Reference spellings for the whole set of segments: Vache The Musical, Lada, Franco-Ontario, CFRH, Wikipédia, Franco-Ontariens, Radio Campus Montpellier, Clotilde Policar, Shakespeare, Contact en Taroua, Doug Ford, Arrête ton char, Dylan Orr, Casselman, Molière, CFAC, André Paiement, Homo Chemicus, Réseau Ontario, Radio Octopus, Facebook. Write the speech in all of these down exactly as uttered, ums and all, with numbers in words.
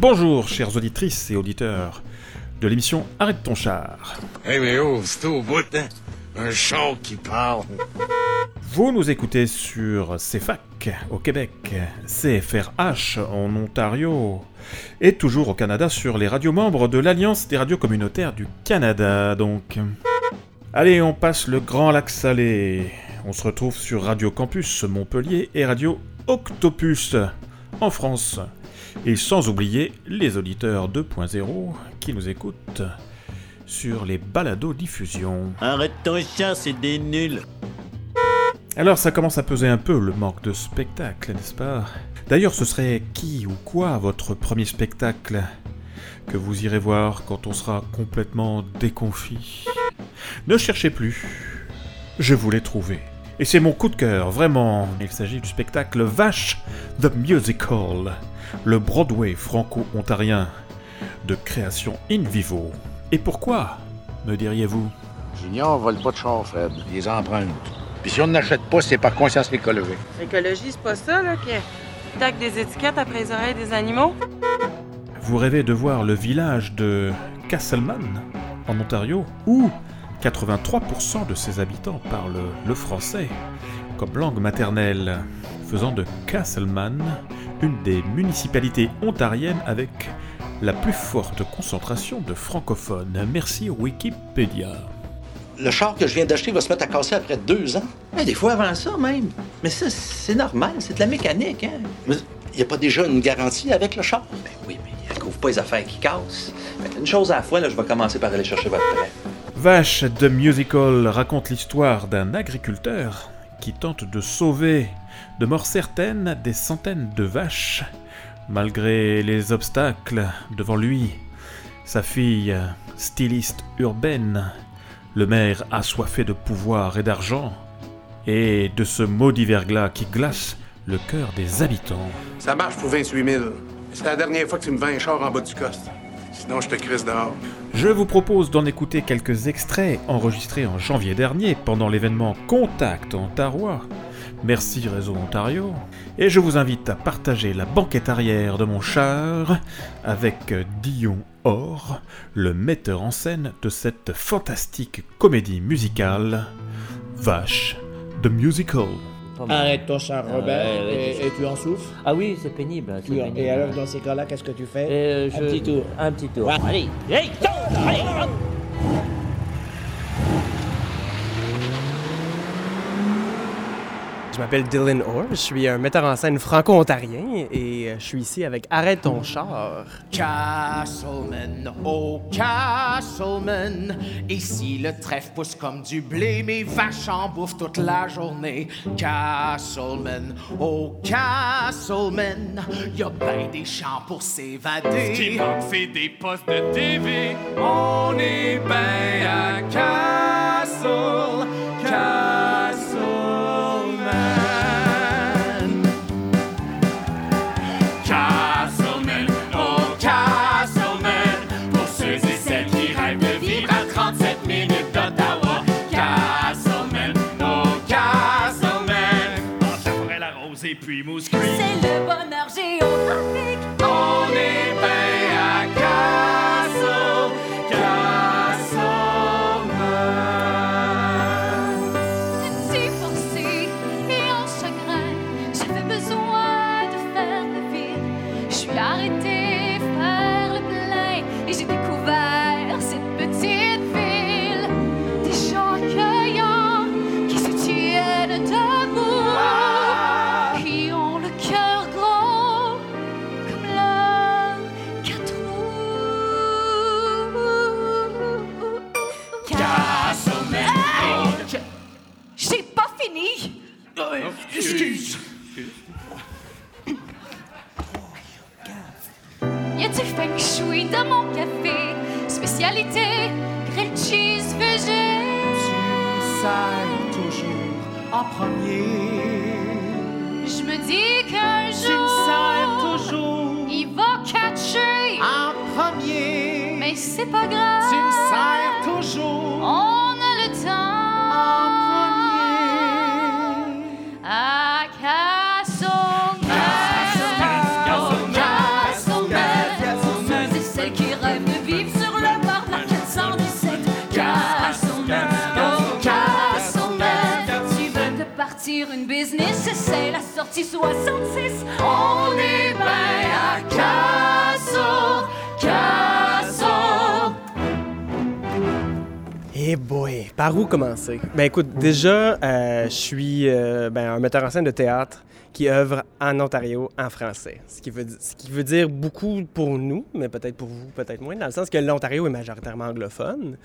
Bonjour, chères auditrices et auditeurs de l'émission Arrête ton char. Eh hey, mais oh, c'est au bout, hein? Un char qui parle. Vous nous écoutez sur C F A C au Québec, C F R H en Ontario, et toujours au Canada sur les radios membres de l'Alliance des radios communautaires du Canada, donc. Allez, on passe le Grand Lac Salé. On se retrouve sur Radio Campus Montpellier et Radio Octopus en France. Et sans oublier les auditeurs deux point zéro qui nous écoutent sur les balados diffusion. Arrête ton chien, c'est des nuls. Alors ça commence à peser un peu le manque de spectacle, n'est-ce pas? D'ailleurs, ce serait qui ou quoi votre premier spectacle que vous irez voir quand on sera complètement déconfit? Ne cherchez plus, je vous l'ai trouvé. Et c'est mon coup de cœur, vraiment. Il s'agit du spectacle Vache The Musical, le Broadway franco-ontarien de création in vivo. Et pourquoi, me diriez-vous? Junior vole pas de char, Fred. Ils empruntent. Puis si on n'achète pas, c'est par conscience écologique. L'écologie, c'est pas ça, là, qui tac des étiquettes après les oreilles des animaux? Vous rêvez de voir le village de Casselman, en Ontario, où quatre-vingt-trois pour cent de ses habitants parlent le français comme langue maternelle, faisant de Casselman une des municipalités ontariennes avec la plus forte concentration de francophones. Merci Wikipédia. Le char que je viens d'acheter va se mettre à casser après deux ans. Ouais, des fois avant ça même. Mais ça, c'est normal, c'est de la mécanique. Hein? Mais il n'y a pas déjà une garantie avec le char? Ben oui, mais elle ne couvre pas les affaires qui cassent. Une chose à la fois, là, je vais commencer par aller chercher votre prêt. Vache The Musical raconte l'histoire d'un agriculteur qui tente de sauver, de mort certaine, des centaines de vaches, malgré les obstacles devant lui. Sa fille, styliste urbaine, le maire assoiffé de pouvoir et d'argent, et de ce maudit verglas qui glace le cœur des habitants. Ça marche pour vingt-huit mille. C'est la dernière fois que tu me vends un char en bas du coste. Sinon, je te crisse dehors. Je vous propose d'en écouter quelques extraits enregistrés en janvier dernier pendant l'événement Contact en Taroua. Merci Réseau Ontario. Et je vous invite à partager la banquette arrière de mon char avec Dylan Orr, le metteur en scène de cette fantastique comédie musicale Vache The Musical. Arrête ton char, Robert, euh, et, et, et tu en souffles? Ah oui, c'est pénible, c'est pénible. Et alors, dans ces cas-là, qu'est-ce que tu fais? euh, je... Un petit tour. Un petit tour. Allez, allez, allez, allez. Je m'appelle Dylan Orr, je suis un metteur en scène franco-ontarien et je suis ici avec Arrête ton char. Casselman, oh Casselman, ici le trèfle pousse comme du blé, mes vaches en bouffent toute la journée. Casselman, oh Casselman, y a bien des champs pour s'évader. Ce qui manque, c'est des postes de T V, on est bien à Castle, Castle. C'est le bonheur géographique. On est bien à Castle, Casselman. Petit forcé et en chagrin, j'avais besoin de faire le vide. Je suis arrêtée faire le plein et j'ai découvert cette petite ville. Des gens accueillants qui se tiennent debout. Ah! Excuse! Y a du feng shui dans mon café, spécialité grilled cheese végé. Tu sers toujours en premier. Je me dis qu'un jour, tu sers toujours, il va catcher en premier. Mais c'est pas grave, tu sers toujours, on a le temps. À Casselman, Casselman, Casselman, et c'est la sortie soixante-six. On est bien à Casso, Casso. Eh hey boy, par où commencer? Ben écoute, déjà, euh, je suis euh, ben, un metteur en scène de théâtre qui œuvre en Ontario en français. Ce qui veut, ce qui veut dire beaucoup pour nous, mais peut-être pour vous, peut-être moins, dans le sens que l'Ontario est majoritairement anglophone.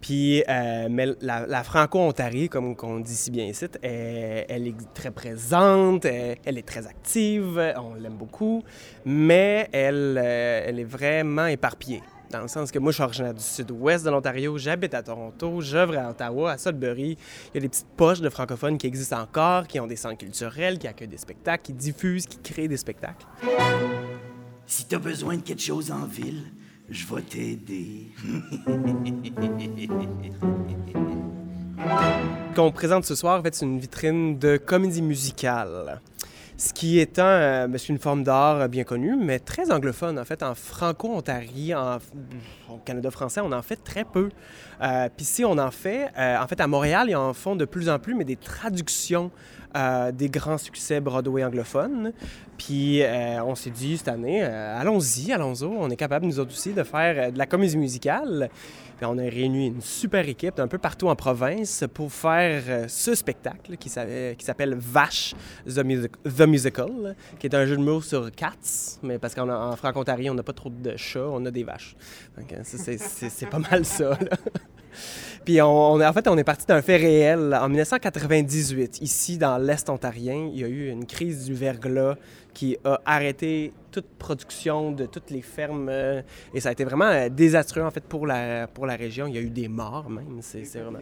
Puis, euh, mais la, la Franco-Ontario, comme on dit si bien ici, elle, elle est très présente, elle, elle est très active, on l'aime beaucoup, mais elle, elle est vraiment éparpillée. Dans le sens que moi, je suis originaire du sud-ouest de l'Ontario, j'habite à Toronto, j'œuvre à Ottawa, à Sudbury. Il y a des petites poches de francophones qui existent encore, qui ont des centres culturels, qui accueillent des spectacles, qui diffusent, qui créent des spectacles. Si t'as besoin de quelque chose en ville, je vais t'aider. Qu'on présente ce soir, en fait, c'est une vitrine de comédie musicale. Ce qui est un, euh, c'est une forme d'art bien connue, mais très anglophone, en fait. En franco-ontarien, en, en Canada français, on en fait très peu. Euh, Puis si on en fait, euh, en fait, à Montréal, ils en font de plus en plus, mais des traductions euh, des grands succès Broadway anglophones. Puis euh, on s'est dit, cette année, euh, allons-y, allons-y, on est capable, nous autres aussi, de faire euh, de la comédie musicale. Puis on a réuni une super équipe d'un peu partout en province pour faire euh, ce spectacle qui, euh, qui s'appelle Vache The Music- The Musical, qui est un jeu de mots sur cats, mais parce qu'en Franco-Ontario, on n'a pas trop de chats, on a des vaches. Donc, ça, c'est, c'est, c'est pas mal ça, là. Puis on, on, en fait, on est parti d'un fait réel. En dix-neuf cent quatre-vingt-dix-huit, ici, dans l'Est ontarien, il y a eu une crise du verglas qui a arrêté toute production de toutes les fermes. Euh, et ça a été vraiment euh, désastreux, en fait, pour la, pour la région. Il y a eu des morts, même. C'est, c'est vraiment...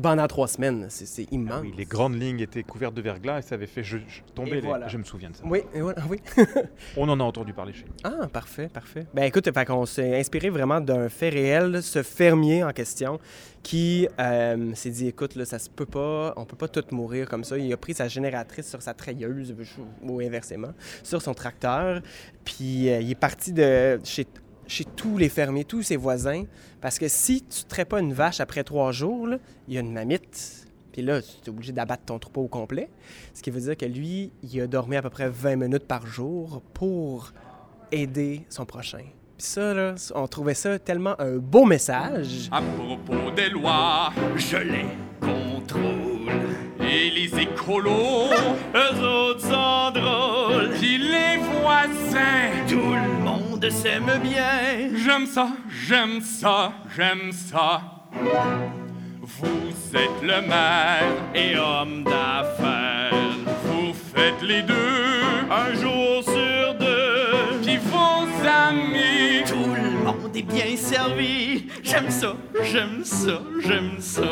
Pendant trois semaines, c'est, c'est immense. Ah oui, les grandes lignes étaient couvertes de verglas et ça avait fait je, je, tomber. Voilà. Les... Je me souviens de ça. Oui, et voilà, oui. On en a entendu parler chez nous. Ah, parfait, parfait. Ben écoute, on s'est inspiré vraiment d'un fait réel, ce fermier en question, qui euh, s'est dit, écoute, là, ça se peut pas, on peut pas tous mourir comme ça. Il a pris sa génératrice sur sa treilleuse, ou inversement, sur son tracteur. Puis euh, il est parti de chez... chez tous les fermiers, tous ses voisins, parce que si tu ne traites pas une vache après trois jours, là, il y a une mamite, puis là, tu es obligé d'abattre ton troupeau au complet, ce qui veut dire que lui, il a dormi à peu près vingt minutes par jour pour aider son prochain. Puis ça, là, on trouvait ça tellement un beau message. À propos des lois, je les contrôle, et les écolos, eux autres sont drôles, puis les voisins, tout le monde s'aime bien. J'aime ça, j'aime ça, j'aime ça. Vous êtes le maire et homme d'affaires. Vous faites les deux un jour sur deux. Puis vos amis, tout le monde est bien servi. J'aime ça, j'aime ça, j'aime ça.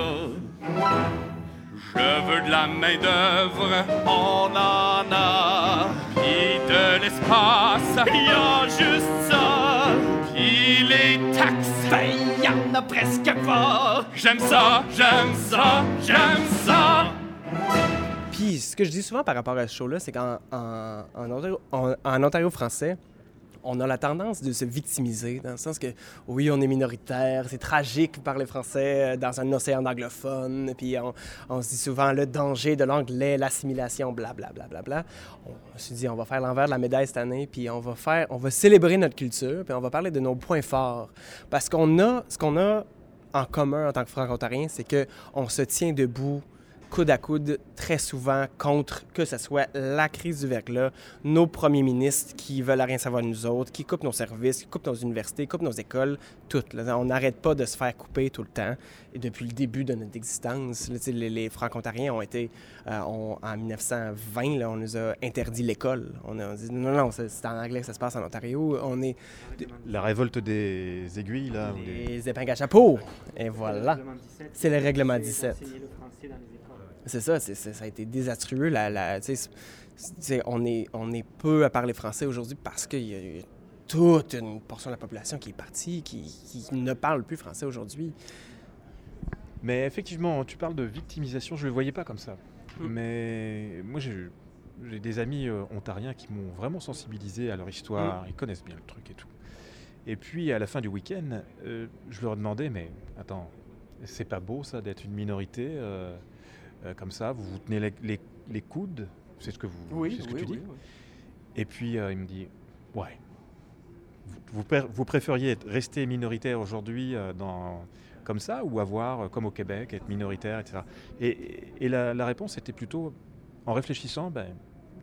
Je veux de la main-d'œuvre, on en a. Puis de l'espace, y a juste ça. Puis les taxes, ben y'en a presque pas. J'aime ça, j'aime ça, j'aime ça. Puis ce que je dis souvent par rapport à ce show-là, c'est qu'en en, en Ontario, en, en Ontario français, on a la tendance de se victimiser, dans le sens que, oui, on est minoritaire, c'est tragique parler français dans un océan d'anglophones, puis on, on se dit souvent le danger de l'anglais, l'assimilation, blablabla. Bla, bla, bla. On se dit, on va faire l'envers de la médaille cette année, puis on va faire, on va célébrer notre culture, puis on va parler de nos points forts. Parce qu'on a, ce qu'on a en commun en tant que franco-ontarien, c'est qu'on se tient debout coude à coude, très souvent, contre que ce soit la crise du verglas, nos premiers ministres qui veulent rien savoir de nous autres, qui coupent nos services, qui coupent nos universités, coupent nos écoles, tout. Là, on n'arrête pas de se faire couper tout le temps. Et depuis le début de notre existence, là, les, les Franco-Ontariens ont été... Euh, on, en dix-neuf cent vingt, là, on nous a interdit l'école. On a dit, non, non, c'est, c'est en anglais que ça se passe en Ontario. On est... La révolte des aiguilles, là. Les, les... épingles à chapeau. Et voilà. C'est le règlement dix-sept. C'est le français dans les écoles. C'est ça, c'est, ça a été désastreux. La, la, t'sais, t'sais, on, est, on est peu à parler français aujourd'hui parce qu'il y a eu toute une portion de la population qui est partie, qui, qui ne parle plus français aujourd'hui. Mais effectivement, tu parles de victimisation, je ne le voyais pas comme ça. Mmh. Mais moi, j'ai, j'ai des amis euh, ontariens qui m'ont vraiment sensibilisé à leur histoire. Mmh. Ils connaissent bien le truc et tout. Et puis, à la fin du week-end, euh, je leur demandais, mais attends, c'est pas beau ça d'être une minorité euh... euh, comme ça, vous vous tenez les, les, les coudes, c'est ce que, vous, oui, c'est ce que oui, tu oui, dis. Oui. Et puis euh, il me dit, ouais, vous, vous, vous préfériez être, rester minoritaire aujourd'hui euh, dans, comme ça, ou avoir, euh, comme au Québec, être minoritaire, et cetera. Et, et la, la réponse était plutôt, en réfléchissant, ben,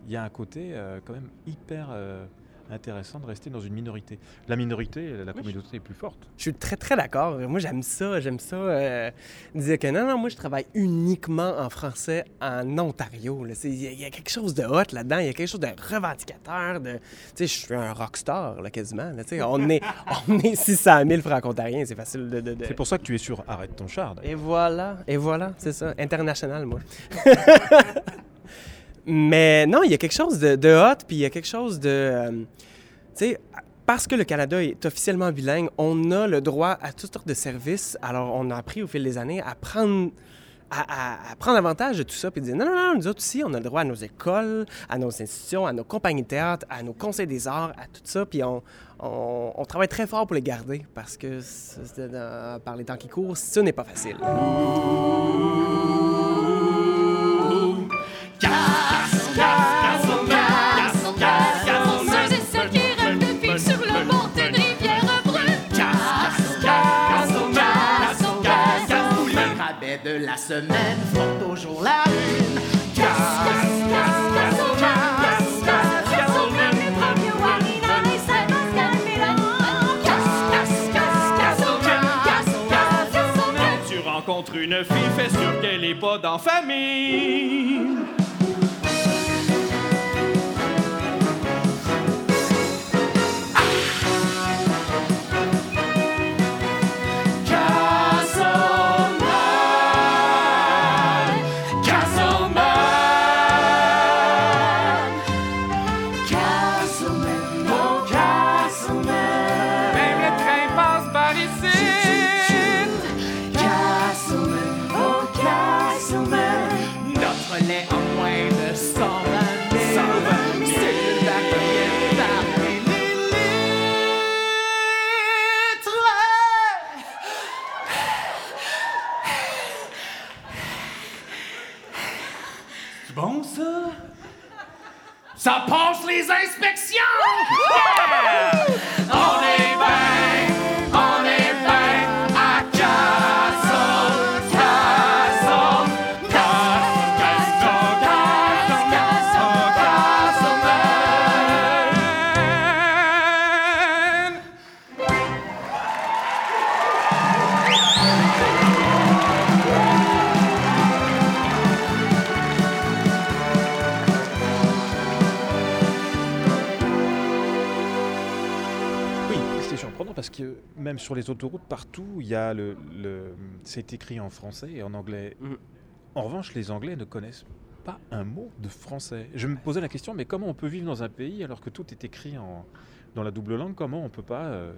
il y a un côté euh, quand même hyper... Euh, intéressant de rester dans une minorité. La minorité, la communauté oui. est plus forte. Je suis très, très d'accord. Moi, j'aime ça. J'aime ça. Euh, dire que non, non, moi, je travaille uniquement en français en Ontario. Il y, y a quelque chose de hot là-dedans. Il y a quelque chose de revendicateur. De... Tu sais, je suis un rockstar, là, quasiment. Là, on, est, on est six cent mille Franco-Ontariens. C'est facile de, de, de... C'est pour ça que tu es sur Arrête ton char. D'ailleurs. Et voilà. Et voilà. C'est ça. International, moi. Mais non, il y a quelque chose de, de hot, puis il y a quelque chose de... Euh, tu sais, parce que le Canada est officiellement bilingue, on a le droit à toutes sortes de services. Alors, on a appris au fil des années à prendre... À, à, à prendre avantage de tout ça, puis de dire non, non, non, nous autres aussi, on a le droit à nos écoles, à nos institutions, à nos compagnies de théâtre, à nos conseils des arts, à tout ça, puis on, on, on travaille très fort pour les garder, parce que c'est, c'est, euh, par les temps qui courent, ce n'est pas facile. Semaine forte au jour la lune. Tu rencontres une fille, fais sûr qu'elle est pas dans famille. Ça passe les inspections! Yeah! On est bien, on est bien à Casselman, Casselman, Casselman, Casselman, Casselman. Parce que même sur les autoroutes, partout, il y a le, le, c'est écrit en français et en anglais. Mm. En revanche, les Anglais ne connaissent pas un mot de français. Je me posais la question, mais comment on peut vivre dans un pays alors que tout est écrit en, dans la double langue? Comment on ne peut pas, euh,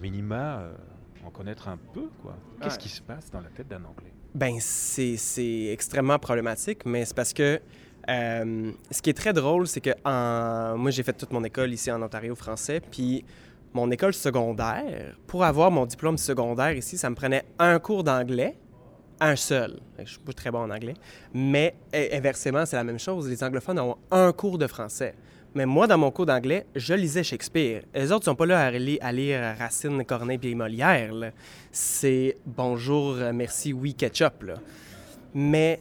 minima, euh, en connaître un peu, quoi? Qu'est-ce ouais. qui se passe dans la tête d'un Anglais? Ben, c'est, c'est extrêmement problématique, mais c'est parce que euh, ce qui est très drôle, c'est que en... moi, j'ai fait toute mon école ici en Ontario français, puis... Mon école secondaire, pour avoir mon diplôme secondaire ici, ça me prenait un cours d'anglais, un seul. Je ne suis pas très bon en anglais. Mais inversement, c'est la même chose. Les anglophones ont un cours de français. Mais moi, dans mon cours d'anglais, je lisais Shakespeare. Les autres ne sont pas là à, li- à lire Racine, Corneille et Molière. Là. C'est bonjour, merci, oui, ketchup. Là. Mais...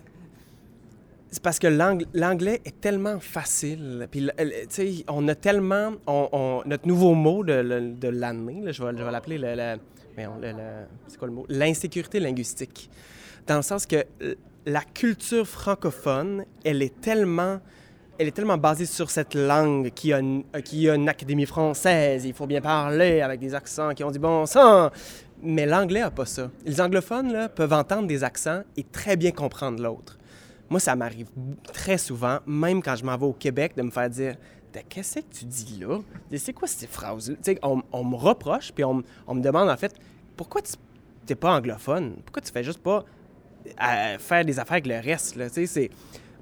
C'est parce que l'ang- l'anglais est tellement facile. Puis, tu sais, on a tellement... On, on, notre nouveau mot de, de, de l'année, là, je vais, je vais l'appeler le, le, le, le, le... C'est quoi le mot? L'insécurité linguistique. Dans le sens que la culture francophone, elle est tellement... Elle est tellement basée sur cette langue qui a, une, qui a une académie française. Il faut bien parler avec des accents qui ont du bon sens. Mais l'anglais n'a pas ça. Les anglophones, là, peuvent entendre des accents et très bien comprendre l'autre. Moi, ça m'arrive très souvent, même quand je m'en vais au Québec, de me faire dire « Qu'est-ce que tu dis là? C'est quoi ces phrases-là? » on, on me reproche, puis on, on me demande en fait « Pourquoi tu t'es pas anglophone? Pourquoi tu fais juste pas euh, faire des affaires avec le reste? »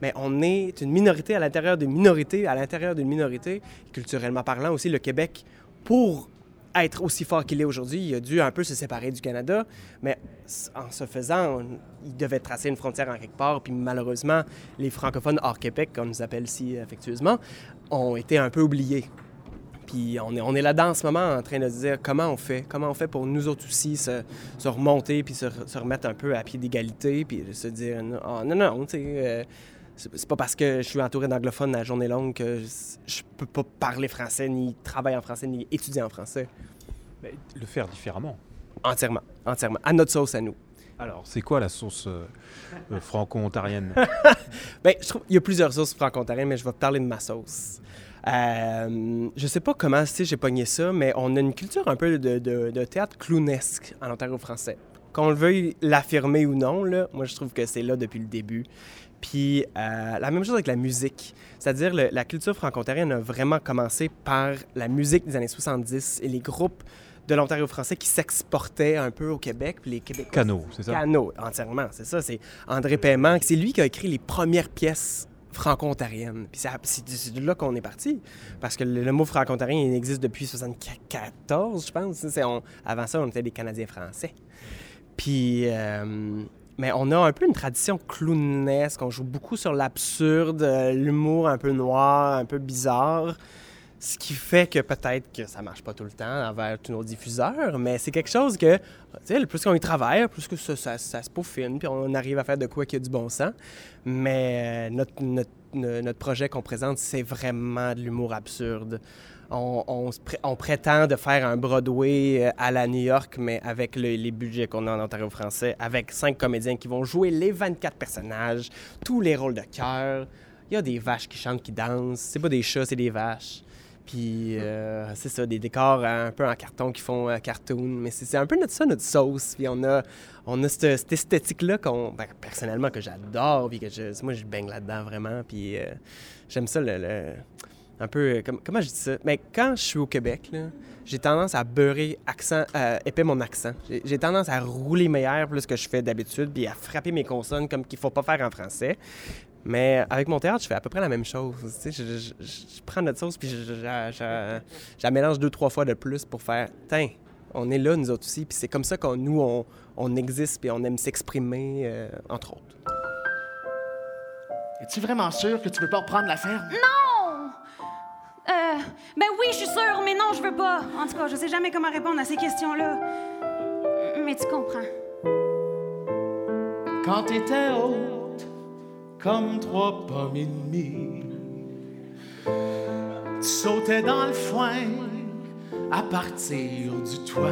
Mais on est une minorité à l'intérieur d'une minorité, à l'intérieur d'une minorité. Culturellement parlant aussi, le Québec, pour être aussi fort qu'il est aujourd'hui, il a dû un peu se séparer du Canada, mais en se faisant, on, il devait tracer une frontière en quelque part, puis malheureusement, les francophones hors Québec, qu'on nous appelle si affectueusement, ont été un peu oubliés. Puis on est, on est là-dedans en ce moment en train de se dire comment on fait, comment on fait pour nous autres aussi se, se remonter puis se, se remettre un peu à pied d'égalité puis se dire « Ah oh, non, non, tu sais, euh, c'est pas parce que je suis entouré d'anglophones à la journée longue que je peux pas parler français, ni travailler en français, ni étudier en français. » Le faire différemment. Entièrement, entièrement. À notre sauce, à nous. Alors, c'est quoi la source euh, euh, franco-ontarienne? Bien, je trouve qu'il y a plusieurs sources franco-ontariennes, mais je vais te parler de ma sauce. Euh, je sais pas comment si j'ai pogné ça, mais on a une culture un peu de, de, de théâtre clownesque en Ontario français. Qu'on le veuille l'affirmer ou non, là, moi je trouve que c'est là depuis le début. Puis euh, la même chose avec la musique, c'est-à-dire le, la culture franco-ontarienne a vraiment commencé par la musique des années soixante-dix et les groupes de l'Ontario français qui s'exportait un peu au Québec, puis les Québécois... Canaux, c'est ça? Canaux, entièrement, c'est ça. C'est André Paiement, c'est lui qui a écrit les premières pièces franco-ontariennes. Puis c'est, c'est de là qu'on est parti, parce que le, le mot franco-ontarien, il existe depuis soixante-quatorze, je pense. C'est, on, avant ça, on était des Canadiens français. Puis... Euh, mais on a un peu une tradition clownesque, on joue beaucoup sur l'absurde, l'humour un peu noir, un peu bizarre. Ce qui fait que peut-être que ça marche pas tout le temps envers tous nos diffuseurs, mais c'est quelque chose que, tu sais, le plus qu'on y travaille, plus que ça, ça, ça se peaufine, puis on arrive à faire de quoi qu'il y a du bon sens. Mais notre, notre, notre projet qu'on présente, c'est vraiment de l'humour absurde. On, on, on prétend de faire un Broadway à la New York, mais avec le, les budgets qu'on a en Ontario français, avec cinq comédiens qui vont jouer les vingt-quatre personnages, tous les rôles de cœur. Il y a des vaches qui chantent, qui dansent. C'est pas des chats, c'est des vaches. Puis, euh, c'est ça, des décors un peu en carton qui font euh, cartoon. Mais c'est, c'est un peu notre, ça, notre sauce. Puis on a, on a cette, cette esthétique-là, qu'on, ben, personnellement, que j'adore. Puis que je, moi, je baigne là-dedans vraiment. Puis euh, j'aime ça, le, le, un peu... Comme, comment je dis ça? Mais quand je suis au Québec, là, j'ai tendance à beurrer accent, euh, épais mon accent. J'ai, j'ai tendance à rouler mes airs plus que je fais d'habitude, puis à frapper mes consonnes comme qu'il ne faut pas faire en français. Mais avec mon théâtre, je fais à peu près la même chose. Tu sais, je, je, je, je prends notre sauce puis je, je, je, je, je la mélange deux, trois fois de plus pour faire « Tiens, on est là, nous autres aussi. » Puis c'est comme ça qu'on nous, on, on existe puis on aime s'exprimer, euh, entre autres. Es-tu vraiment sûre que tu veux pas reprendre la ferme? Non! Euh, ben oui, je suis sûre, mais non, je veux pas. En tout cas, je sais jamais comment répondre à ces questions-là. Mais tu comprends. Quand t'étais haut, comme trois pommes et demie, tu sautais dans le foin à partir du toit.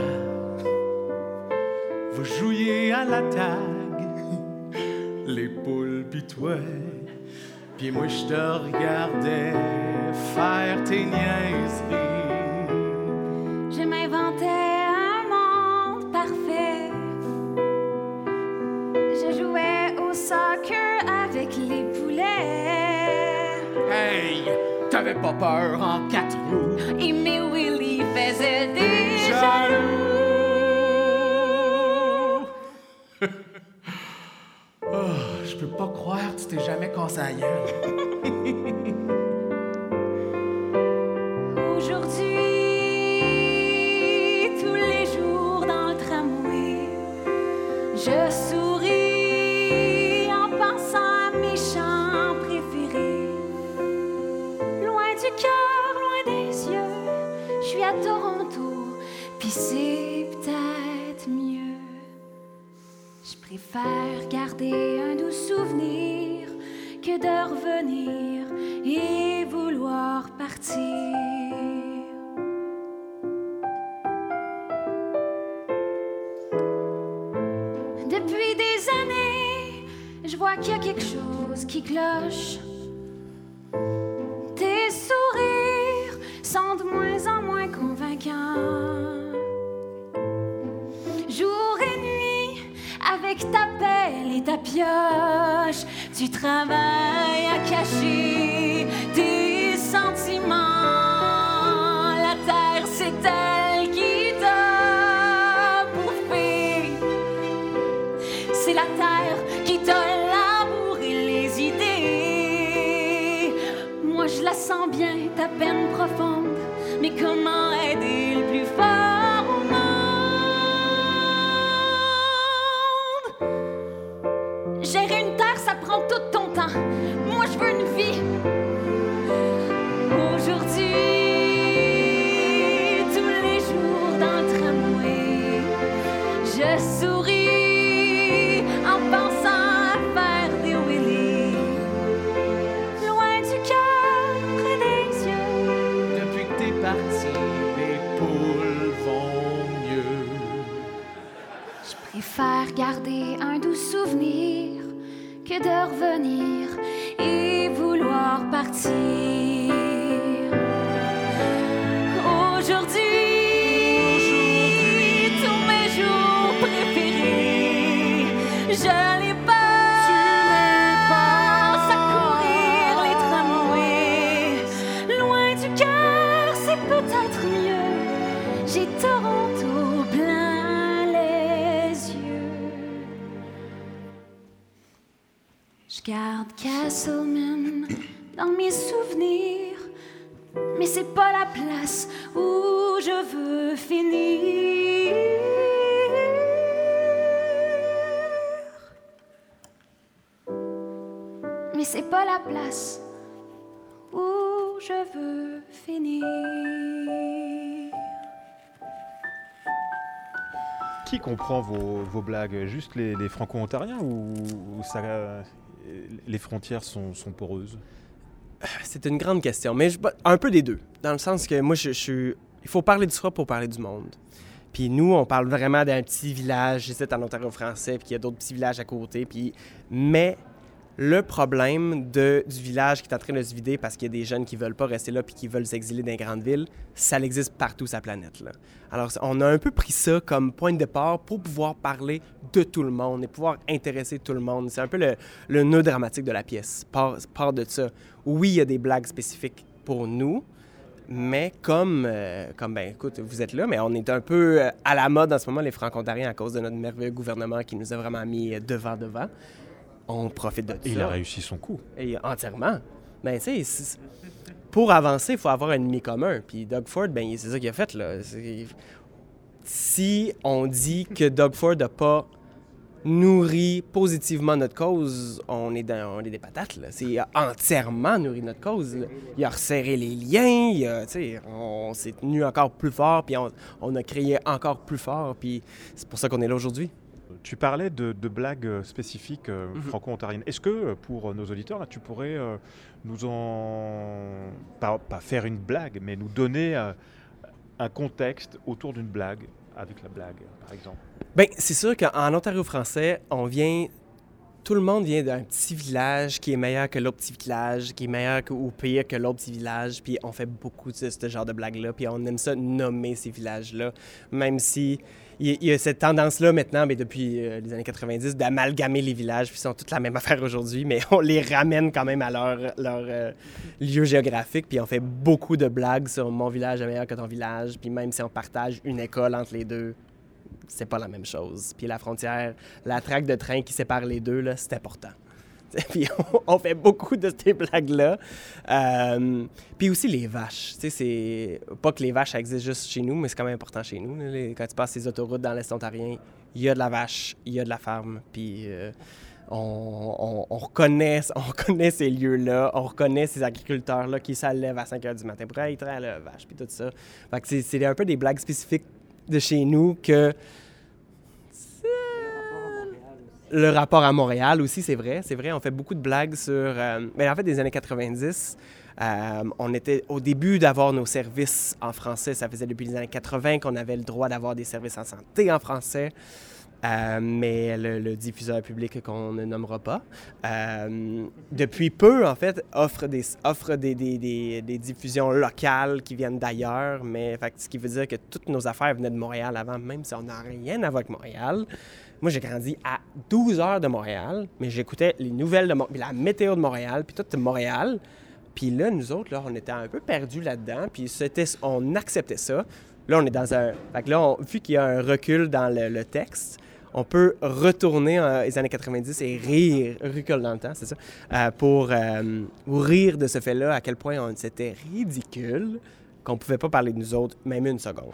Vous jouiez à la tag, les poules pis toi, pis moi je te regardais faire tes niaiseries. Je m'inventais un monde parfait. Je jouais au soccer avec les poulets. Hey! T'avais pas peur en quatre roues. Et mes Willy faisaient des jaloux. Oh, je peux pas croire que tu t'es jamais conseillé. Aujourd'hui, tous les jours dans le tramway, je souris. À Toronto, pis c'est peut-être mieux. Je préfère garder un doux souvenir que de revenir et vouloir partir. Depuis des années, je vois qu'il y a quelque chose qui cloche. Tes sourires sont de moins en moins jour et nuit, avec ta pelle et ta pioche, tu travailles à cacher tes sentiments. La terre, c'est elle qui t'a bouffé. C'est la terre qui t'a labouré les idées. Moi, je la sens bien, ta peine profonde. Mais comment aider le plus fort? aujourd'hui, tous les jours dans le tramway, je souris en pensant à faire des wheelies. Loin du cœur, près des yeux, depuis que t'es parti, les poules vont mieux. Je préfère garder un doux souvenir que de revenir et vouloir partir. Aujourd'hui, Aujourd'hui tous mes jours préférés, je les passe à courir les tramways. Loin du cœur, c'est peut-être mieux, j'ai Toronto plein les yeux. Je garde Casselman dans mes souvenirs, mais c'est pas la place où je veux finir. Mais c'est pas la place où je veux finir. Qui comprend vos, vos blagues? Juste les, les Franco-Ontariens ou, ou ça, les frontières sont, sont poreuses? C'est une grande question, mais je, un peu des deux. Dans le sens que moi, je suis... il faut parler de soi pour parler du monde. Puis nous, on parle vraiment d'un petit village ici en Ontario français, puis il y a d'autres petits villages à côté. Puis... mais le problème de, du village qui est en train de se vider parce qu'il y a des jeunes qui veulent pas rester là puis qui veulent s'exiler dans les grandes villes, ça existe partout sur la planète, là. Alors, on a un peu pris ça comme point de départ pour pouvoir parler de tout le monde et pouvoir intéresser tout le monde. C'est un peu le, le nœud dramatique de la pièce. Part, part de ça. Oui, il y a des blagues spécifiques pour nous, mais comme, euh, comme ben écoute, vous êtes là, mais on est un peu à la mode en ce moment, les Franco-Ontariens, à cause de notre merveilleux gouvernement qui nous a vraiment mis devant devant. On profite de tout ça. Il a réussi son coup. Et entièrement. Ben, tu sais, pour avancer, il faut avoir un ennemi commun. Puis Doug Ford, ben, c'est ça qu'il a fait, là. C'est... si on dit que Doug Ford n'a pas nourri positivement notre cause, on est, dans... on est des patates, là. C'est... il a entièrement nourri notre cause, là. Il a resserré les liens, il a... tu sais, on s'est tenu encore plus fort, puis on... on a créé encore plus fort, puis c'est pour ça qu'on est là aujourd'hui. Tu parlais de, de blagues spécifiques euh, mm-hmm. franco-ontariennes. Est-ce que, pour nos auditeurs, là, tu pourrais euh, nous en... Pas, pas faire une blague, mais nous donner euh, un contexte autour d'une blague, avec la blague, par exemple? Bien, c'est sûr qu'en Ontario français, on vient... tout le monde vient d'un petit village qui est meilleur que l'autre petit village, qui est meilleur que, ou pire que l'autre petit village, puis on fait beaucoup de ce, ce genre de blagues-là, puis on aime ça nommer ces villages-là, même si il y, y a cette tendance-là maintenant, mais depuis euh, les années quatre-vingt-dix, d'amalgamer les villages, puis ils sont toutes la même affaire aujourd'hui, mais on les ramène quand même à leur, leur euh, lieu géographique, puis on fait beaucoup de blagues sur « mon village est meilleur que ton village », puis même si on partage une école entre les deux, c'est pas la même chose. Puis la frontière, la traque de train qui sépare les deux, là, c'est important. Puis on, on fait beaucoup de ces blagues-là. Euh, puis aussi les vaches. Tu sais, c'est pas que les vaches existent juste chez nous, mais c'est quand même important chez nous. Les, quand tu passes ces autoroutes dans l'Est ontarien, il y a de la vache, il y a de la ferme. Puis euh, on, on, on, reconnaît, on reconnaît ces lieux-là, on reconnaît ces agriculteurs-là qui s'allèvent à cinq heures du matin pour aller traire la vache, puis tout ça. Fait que c'est, c'est un peu des blagues spécifiques de chez nous que... Le rapport à Montréal aussi, c'est vrai. C'est vrai, on fait beaucoup de blagues sur... Euh... Mais en fait, des années quatre-vingt-dix, euh, on était au début d'avoir nos services en français. Ça faisait depuis les années quatre-vingts qu'on avait le droit d'avoir des services en santé en français. Euh, mais le, le diffuseur public qu'on ne nommera pas, euh, depuis peu, en fait, offre, des, offre des, des, des, des diffusions locales qui viennent d'ailleurs, mais fait, ce qui veut dire que toutes nos affaires venaient de Montréal avant, même si on n'a rien à voir avec Montréal. Moi, j'ai grandi à douze heures de Montréal, mais j'écoutais les nouvelles de Montréal, la météo de Montréal, puis tout Montréal. Puis là, nous autres, là, on était un peu perdus là-dedans, puis c'était, on acceptait ça. Là, on est dans un... Fait que là, on, vu qu'il y a un recul dans le, le texte, on peut retourner euh, les années quatre-vingt-dix et rire, recul dans le temps, c'est ça, euh, pour euh, rire de ce fait-là, à quel point on, c'était ridicule, qu'on pouvait pas parler de nous autres, même une seconde.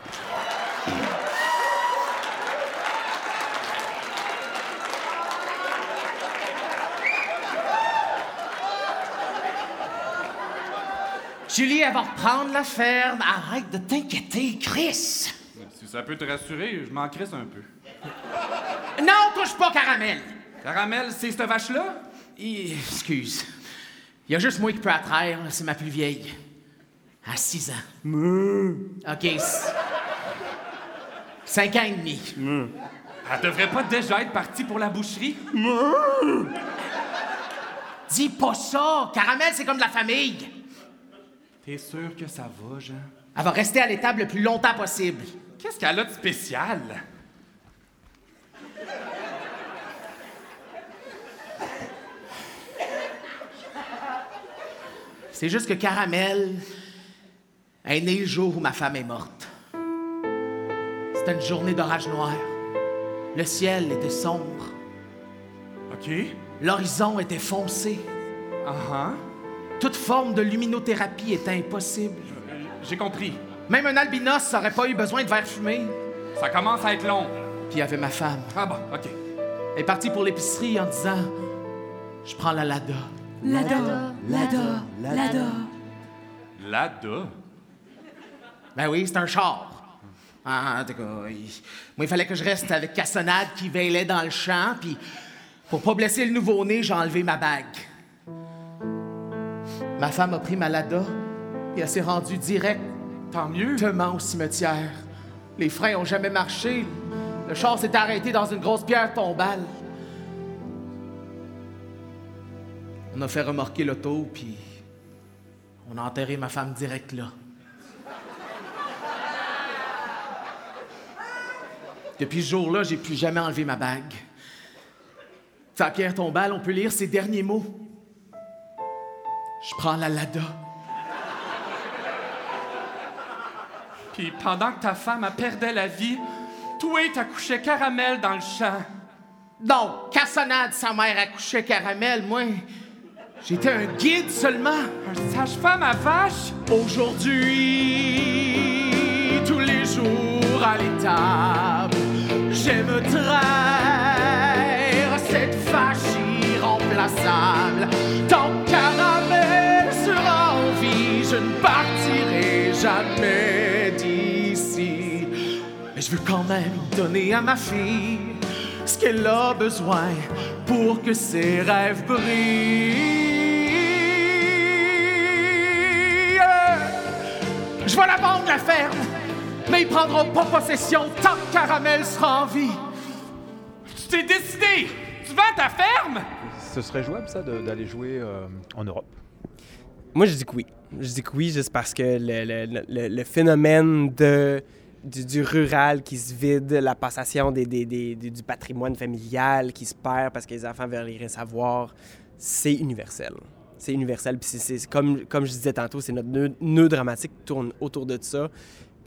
Julie, elle va reprendre la ferme. Arrête de t'inquiéter, Chris. Si ça peut te rassurer, je m'en crisse un peu. Non, touche pas, Caramel. Caramel, c'est cette vache-là? Et, excuse. Il y a juste moi qui peux attraire. C'est ma plus vieille. À six ans. Mmh. OK. Cinq ans et demi. Mmh. Elle devrait pas déjà être partie pour la boucherie? Mmh. Dis pas ça! Caramel, c'est comme de la famille! T'es sûr que ça va, Jean? Elle va rester à l'étable le plus longtemps possible. Qu'est-ce qu'elle a de spécial? C'est juste que Caramel est née le jour où ma femme est morte. C'était une journée d'orage noir. Le ciel était sombre. OK. L'horizon était foncé. Uh-huh. Toute forme de luminothérapie était impossible. Euh, j'ai compris. Même un albinos n'aurait pas eu besoin de verre fumé. Ça commence à être long. Puis il y avait ma femme. Ah bon, OK. Elle est partie pour l'épicerie en disant « Je prends la Lada. » Lada, Lada, Lada. Lada? Ben oui, c'est un char. Ah, en tout cas, il... moi, il fallait que je reste avec Cassonade qui veillait dans le champ, puis pour pas blesser le nouveau-né, j'ai enlevé ma bague. Ma femme a pris ma Lada, puis elle s'est rendue direct. Tant mieux. Au cimetière. Les freins ont jamais marché. Le char s'est arrêté dans une grosse pierre tombale. On a fait remorquer l'auto, puis on a enterré ma femme direct là. Depuis ce jour-là, j'ai plus jamais enlevé ma bague. Sur la pierre tombale, on peut lire ses derniers mots. Je prends la Lada. Puis pendant que ta femme a perdu la vie, toi, t'accouchais Caramel dans le champ. Non, Cassonade, sa mère accouchait Caramel, moi. J'étais un guide seulement. Un sage-femme à vache. Aujourd'hui, tous les jours à l'étable, j'aime traire cette vache irremplaçable. Tant que Caramel sera en vie, je ne partirai jamais d'ici. Mais je veux quand même donner à ma fille ce qu'elle a besoin pour que ses rêves brillent. Je vais la vendre, la ferme, mais ils prendront pas possession tant que Caramel sera en vie. Tu t'es décidé! Tu vends ta ferme? Ce serait jouable, ça, de, d'aller jouer euh, en Europe? Moi, je dis que oui. Je dis que oui, juste parce que le, le, le, le phénomène de, du, du rural qui se vide, la passation des, des, des, des, du patrimoine familial qui se perd parce que les enfants veulent rien savoir, c'est universel. C'est universel, puis c'est, c'est, comme, comme je disais tantôt, c'est notre nœud, nœud dramatique qui tourne autour de ça.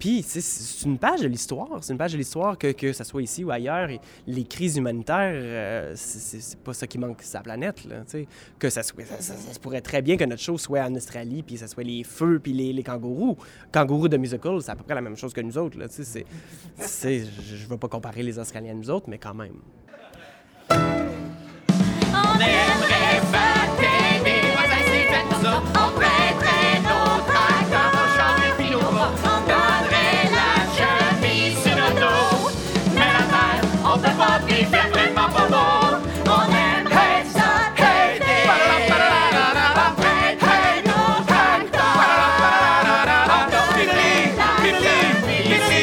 Puis c'est, c'est une page de l'histoire, c'est une page de l'histoire que, que ça soit ici ou ailleurs. Et les crises humanitaires, euh, c'est, c'est pas ça qui manque sur la planète, là, tu sais. Que ça, soit, ça, ça, ça pourrait très bien que notre show soit en Australie, puis ça soit les feux, puis les, les kangourous. Kangourous de musical, c'est à peu près la même chose que nous autres, là, tu sais. C'est, c'est, je veux pas comparer les Australiens à nous autres, mais quand même. On aimerait battre. On prêterait nos tracteurs au char et puis nos bras. On garderait la cheville sur le dos. Mais la terre, on peut pas vivre, faire vraiment pas beau. On aimerait ça aider. On prêterait nos tracteurs. On garderait la cheville sur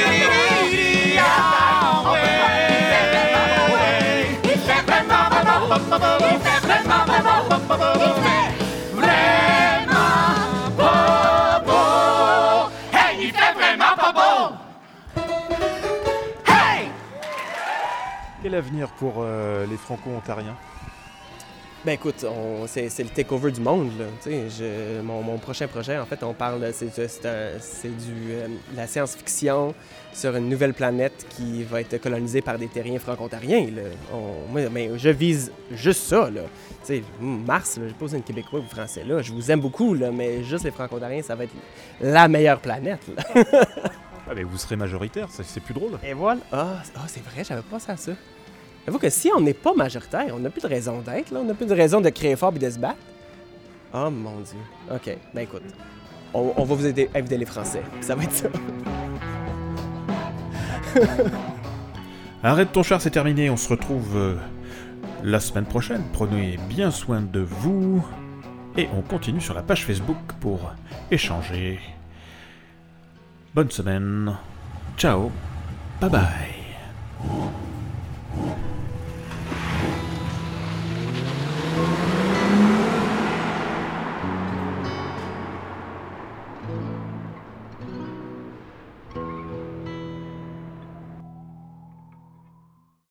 le dos. On peut pas vivre, faire vraiment pas beau. Il fait vraiment pas beau. Il fait vraiment pas beau. Quel avenir pour euh, les Franco-Ontariens? Ben écoute, on, c'est, c'est le takeover du monde, là. Je, mon, mon prochain projet, en fait, on parle, c'est, c'est, un, c'est du, euh, la science-fiction sur une nouvelle planète qui va être colonisée par des terriens franco-ontariens. Là. On, moi, ben, je vise juste ça, là. T'sais, Mars, là, j'ai pas besoin de Québécois ou Français, là. Je vous aime beaucoup, là, mais juste les Franco-Ontariens, ça va être la meilleure planète, là. Ah ben vous serez majoritaire, c'est, c'est plus drôle. Et voilà. Ah, ah, c'est vrai, j'avais pas pensé à ça. J'avoue que si on n'est pas majoritaire, on n'a plus de raison d'être, là. On n'a plus de raison de créer fort et de se battre. Oh mon Dieu. OK, ben écoute. on, on va vous aider, inviter les Français. Ça va être ça. Arrête ton char, c'est terminé. On se retrouve euh, la semaine prochaine. Prenez bien soin de vous. Et on continue sur la page Facebook pour échanger. Bonne semaine. Ciao. Bye bye.